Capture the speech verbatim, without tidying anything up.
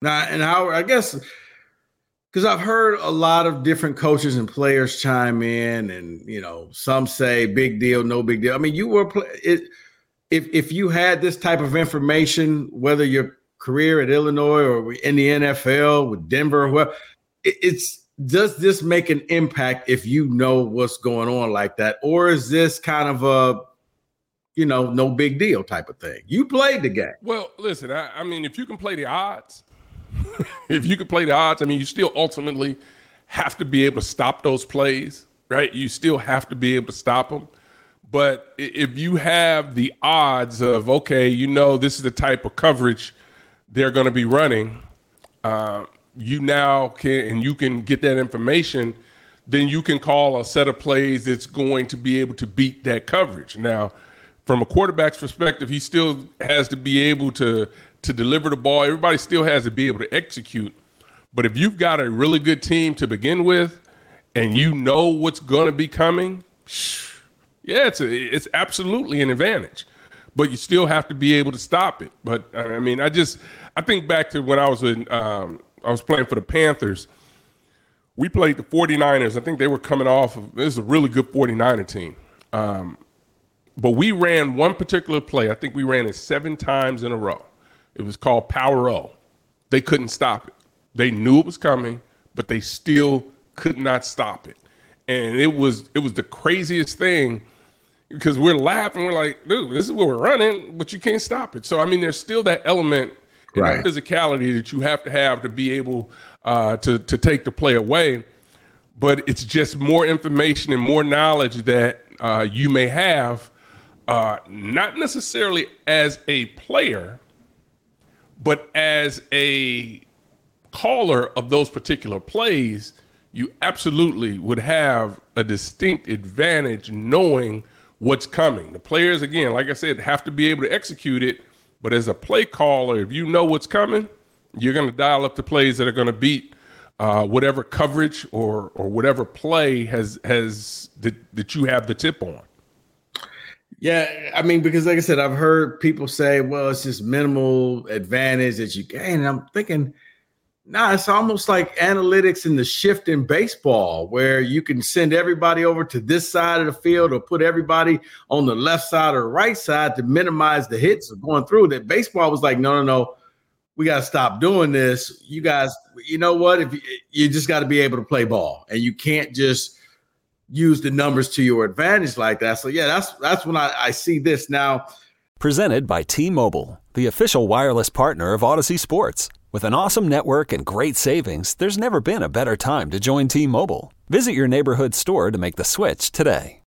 Now, and how, I guess, because I've heard a lot of different coaches and players chime in, and you know, some say big deal, no big deal. I mean, you were it, if if you had this type of information, whether your career at Illinois or in the N F L with Denver, well, it, it's does this make an impact if you know what's going on like that, or is this kind of a you know, no big deal type of thing? You played the game. Well, listen, I, I mean, if you can play the odds, if you can play the odds, I mean, you still ultimately have to be able to stop those plays, right? You still have to be able to stop them. But if you have the odds of, okay, you know, this is the type of coverage they're going to be running, uh, you now can, and you can get that information, then you can call a set of plays that's going to be able to beat that coverage. Now, from a quarterback's perspective, he still has to be able to to deliver the ball. Everybody still has to be able to execute. But if you've got a really good team to begin with and you know what's going to be coming, yeah, it's a, it's absolutely an advantage. But you still have to be able to stop it. But, I mean, I just – I think back to when I was in um, – I was playing for the Panthers. We played the forty-niners. I think they were coming off of – this is a really good forty-niner team. Um But we ran one particular play. I think we ran it seven times in a row. It was called Power O. They couldn't stop it. They knew it was coming, but they still could not stop it. And it was it was the craziest thing because we're laughing. We're like, dude, this is what we're running, but you can't stop it. So, I mean, there's still that element in right. physicality that you have to have to be able uh, to, to take the play away. But it's just more information and more knowledge that uh, you may have. Uh, not necessarily as a player, but as a caller of those particular plays, you absolutely would have a distinct advantage knowing what's coming. The players, again, like I said, have to be able to execute it. But as a play caller, if you know what's coming, you're going to dial up the plays that are going to beat uh, whatever coverage or or whatever play has has that, that you have the tip on. Yeah, I mean, because like I said, I've heard people say, well, it's just minimal advantage that you gain. And I'm thinking, nah, it's almost like analytics in the shift in baseball where you can send everybody over to this side of the field or put everybody on the left side or right side to minimize the hits of going through. That baseball was like, no, no, no, we got to stop doing this. You guys, you know what? If you, you just got to be able to play ball, and you can't just use the numbers to your advantage like that. So, yeah, that's that's when I, I see this now. Presented by T-Mobile, the official wireless partner of Audacy Sports. With an awesome network and great savings, there's never been a better time to join T-Mobile. Visit your neighborhood store to make the switch today.